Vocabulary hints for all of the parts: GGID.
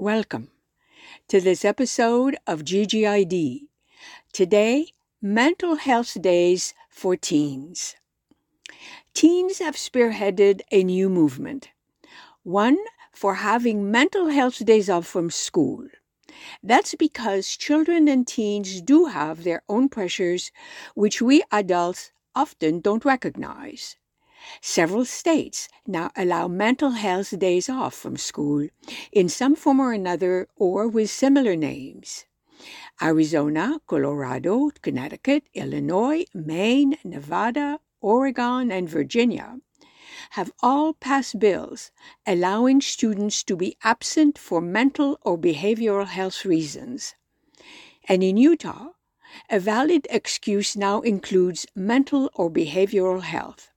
Welcome to this episode of GGID. Today, Mental Health Days for Teens. Teens have spearheaded a new movement, one for having mental health days off from school. That's because children and teens do have their own pressures, which we adults often don't recognize. Several states now allow mental health days off from school in some form or another or with similar names. Arizona, Colorado, Connecticut, Illinois, Maine, Nevada, Oregon, and Virginia have all passed bills allowing students to be absent for mental or behavioral health reasons. And in Utah, a valid excuse now includes mental or behavioral health.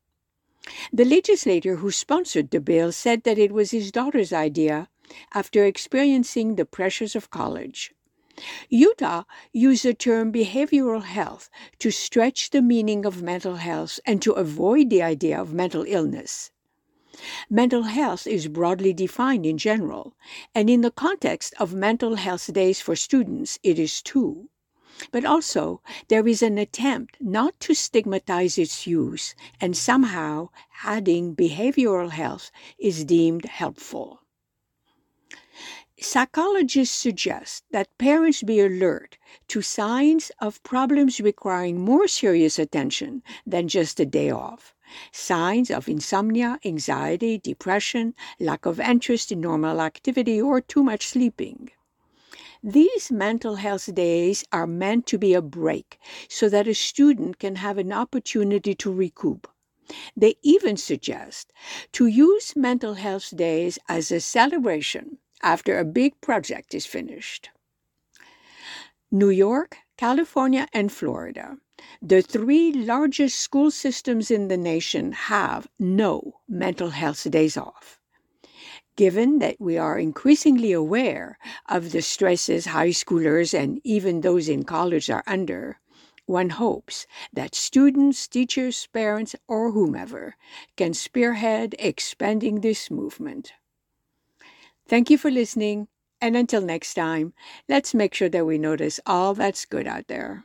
The legislator who sponsored the bill said that it was his daughter's idea after experiencing the pressures of college. Utah used the term behavioral health to stretch the meaning of mental health and to avoid the idea of mental illness. Mental health is broadly defined in general, and in the context of mental health days for students, it is too. But also, there is an attempt not to stigmatize its use, and somehow adding behavioral health is deemed helpful. Psychologists suggest that parents be alert to signs of problems requiring more serious attention than just a day off. Signs of insomnia, anxiety, depression, lack of interest in normal activity, or too much sleeping. These mental health days are meant to be a break so that a student can have an opportunity to recoup. They even suggest to use mental health days as a celebration after a big project is finished. New York, California, and Florida, the three largest school systems in the nation, have no mental health days off. Given that we are increasingly aware of the stresses high schoolers and even those in college are under, one hopes that students, teachers, parents, or whomever can spearhead expanding this movement. Thank you for listening, and until next time, let's make sure that we notice all that's good out there.